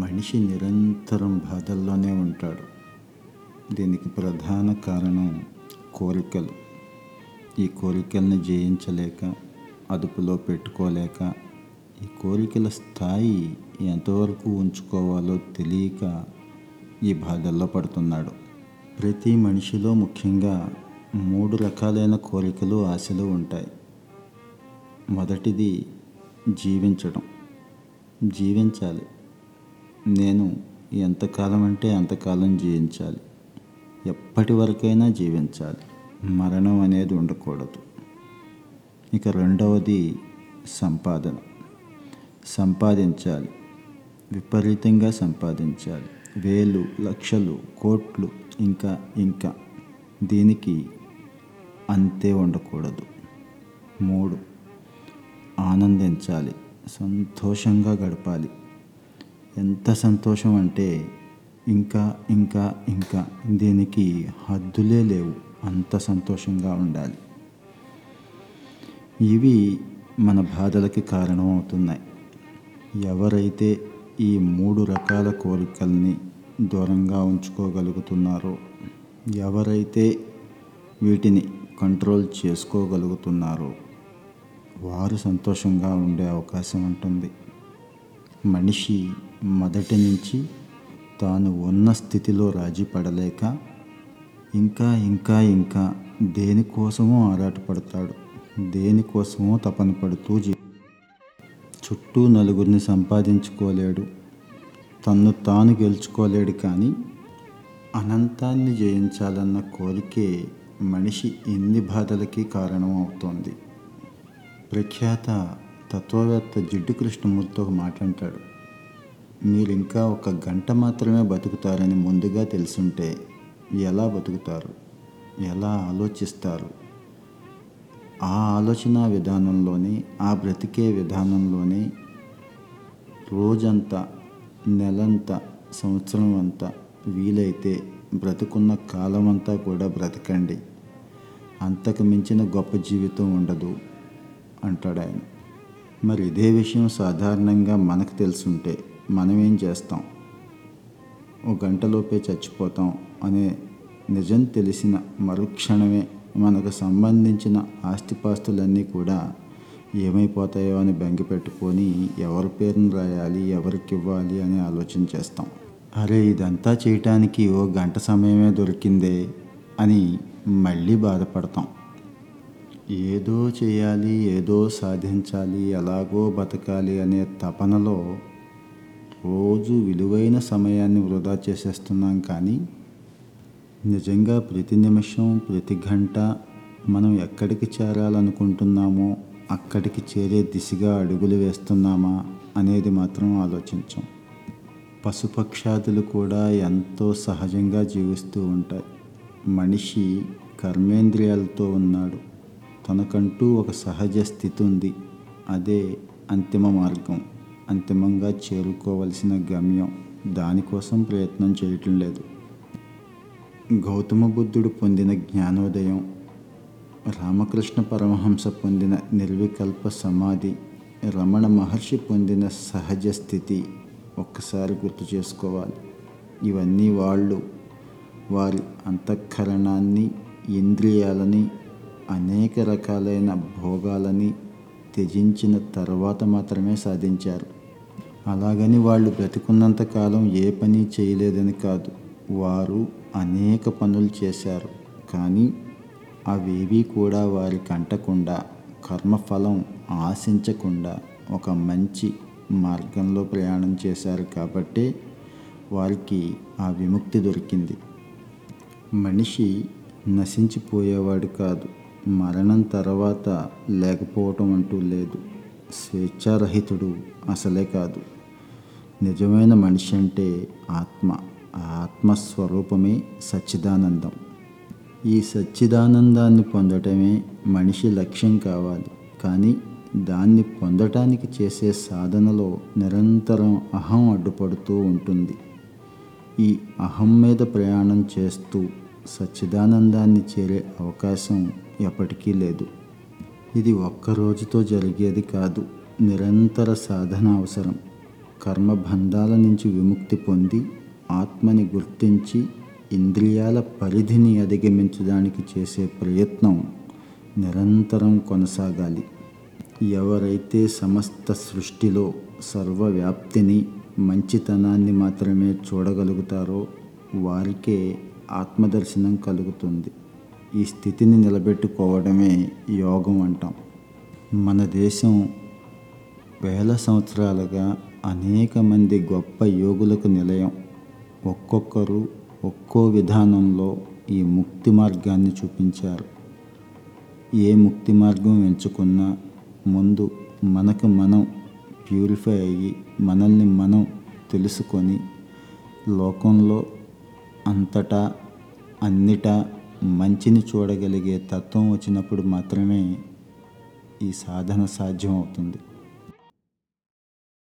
మనిషి నిరంతరం బాధల్లోనే ఉంటాడు. దీనికి ప్రధాన కారణం కోరికలు. ఈ కోరికలను జయించలేక, అదుపులో పెట్టుకోలేక, ఈ కోరికల స్థాయి ఎంతవరకు ఉంచుకోవాలో తెలియక ఈ బాధల్లో పడుతున్నాడు. ప్రతి మనిషిలో ముఖ్యంగా 3 రకాలైన కోరికలు, ఆశలు ఉంటాయి. మొదటిది జీవించడం. జీవించాలి, నేను ఎంతకాలం అంటే అంతకాలం జీవించాలి, ఎప్పటి వరకైనా జీవించాలి, మరణం అనేది ఉండకూడదు. ఇక రెండవది సంపాదన. సంపాదించాలి, విపరీతంగా సంపాదించాలి, వేలు, లక్షలు, కోట్లు, ఇంకా దీనికి అంతే ఉండకూడదు. 3 ఆనందించాలి, సంతోషంగా గడపాలి. ఎంత సంతోషం అంటే ఇంకా దీనికి హద్దులే లేవు, అంత సంతోషంగా ఉండాలి. ఇవి మన బాధలకి కారణం అవుతున్నాయి. ఎవరైతే ఈ 3 రకాల కోరికల్ని దూరంగా ఉంచుకోగలుగుతున్నారో, ఎవరైతే వీటిని కంట్రోల్ చేసుకోగలుగుతున్నారో వారు సంతోషంగా ఉండే అవకాశం ఉంటుంది. మనిషి మొదటి నుంచి తాను ఉన్న స్థితిలో రాజీ పడలేక ఇంకా దేనికోసమో ఆరాటపడతాడు, దేనికోసమో తపన పడుతూ చుట్టూ నలుగురిని సంపాదించుకోలేడు, తన్ను తాను గెలుచుకోలేడు. కానీ అనంతాన్ని జయించాలన్న కోరికే మనిషి ఎన్ని బాధలకి కారణం అవుతోంది. ప్రఖ్యాత తత్వవేత్త జిడ్డు కృష్ణమూర్తి ఒక మాట అంటాడు, మీరు ఇంకా 1 గంట మాత్రమే బతుకుతారని ముందుగా తెలుసుంటే ఎలా బతుకుతారు, ఎలా ఆలోచిస్తారు? ఆ ఆలోచన విధానంలోనే, ఆ బ్రతికే విధానంలోనే రోజంతా, నెలంతా, సంవత్సరం అంతా, వీలైతే బ్రతుకున్న కాలమంతా కూడా బ్రతకండి. అంతకు మించిన గొప్ప జీవితం ఉండదు అంటాడు ఆయన. మరి ఇదే విషయం సాధారణంగా మనకు తెలుసుంటే మనమేం చేస్తాం? 1 గంటలోపే చచ్చిపోతాం అనే నిజం తెలిసిన మరుక్షణమే మనకు సంబంధించిన ఆస్తిపాస్తులన్నీ కూడా ఏమైపోతాయో అని బెంగపెట్టుకొని ఎవరి పేరును రాయాలి, ఎవరికి ఇవ్వాలి అని ఆలోచన చేస్తాం. అరే, ఇదంతా చేయటానికి 1 గంట సమయమే దొరికిందే అని మళ్ళీ బాధపడతాం. ఏదో చేయాలి, ఏదో సాధించాలి, ఎలాగో బతకాలి అనే తపనలో రోజు విలువైన సమయాన్ని వృధా చేసేస్తున్నాం. కానీ నిజంగా ప్రతి నిమిషం, ప్రతి గంట మనం ఎక్కడికి చేరాలనుకుంటున్నామో అక్కడికి చేరే దిశగా అడుగులు వేస్తున్నామా అనేది మాత్రం ఆలోచించాం. పశుపక్షాదులు కూడా ఎంతో సహజంగా జీవిస్తూ ఉంటాయి. మనిషి కర్మేంద్రియాలతో ఉన్నాడు, తనకంటూ ఒక సహజ స్థితి ఉంది, అదే అంతిమ మార్గం, అంతిమంగా చేరుకోవలసిన గమ్యం. దానికోసం ప్రయత్నం చేయటం లేదు. గౌతమ బుద్ధుడు పొందిన జ్ఞానోదయం, రామకృష్ణ పరమహంస పొందిన నిర్వికల్ప సమాధి, రమణ మహర్షి పొందిన సహజ స్థితి ఒక్కసారి గుర్తు చేసుకోవాలి. ఇవన్నీ వాళ్ళు వారి అంతఃకరణాన్ని, ఇంద్రియాలని, అనేక రకాలైన భోగాలని త్యజించిన తర్వాత మాత్రమే సాధించారు. అలాగని వాళ్ళు బ్రతికున్నంతకాలం ఏ పని చేయలేదని కాదు, వారు అనేక పనులు చేశారు. కానీ అవేవి కూడా వారికి అంటకుండా, కర్మఫలం ఆశించకుండా ఒక మంచి మార్గంలో ప్రయాణం చేశారు. కాబట్టే వారికి ఆ విముక్తి దొరికింది. మనిషి నశించిపోయేవాడు కాదు, మరణం తర్వాత లేకపోవటం అంటూ లేదు, స్వేచ్ఛారహితుడు అసలే కాదు. నిజమైన మనిషి అంటే ఆత్మ, ఆ ఆత్మస్వరూపమే సచ్చిదానందం. ఈ సచ్చిదానందాన్ని పొందటమే మనిషి లక్ష్యం కావాలి. కానీ దాన్ని పొందటానికి చేసే సాధనలో నిరంతరం అహం అడ్డుపడుతూ ఉంటుంది. ఈ అహం మీద ప్రయాణం చేస్తూ సచ్చిదానందాన్ని చేరే అవకాశం ఎప్పటికీ లేదు. ఇది ఒక్కరోజుతో జరిగేది కాదు, నిరంతర సాధన అవసరం. కర్మబంధాల నుంచి విముక్తి పొంది ఆత్మని గుర్తించి ఇంద్రియాల పరిధిని అధిగమించడానికి చేసే ప్రయత్నం నిరంతరం కొనసాగాలి. ఎవరైతే సమస్త సృష్టిలో సర్వవ్యాప్తిని, మంచితనాన్ని మాత్రమే చూడగలుగుతారో వారికే ఆత్మదర్శనం కలుగుతుంది. ఈ స్థితిని నిలబెట్టుకోవడమే యోగం అంటాం. మన దేశం వేల సంవత్సరాలుగా అనేక మంది గొప్ప యోగులకు నిలయం. ఒక్కొక్కరు ఒక్కో విధానంలో ఈ ముక్తి మార్గాన్ని చూపించారు. ఏ ముక్తి మార్గం ఎంచుకున్నా ముందు మనకు మనం ప్యూరిఫై అయ్యి మనల్ని మనం తెలుసుకొని లోకంలో అంతటా అన్నిటా మంచిని చూడగలిగే తత్వం వచ్చినప్పుడు మాత్రమే ఈ సాధన సాధ్యం అవుతుంది.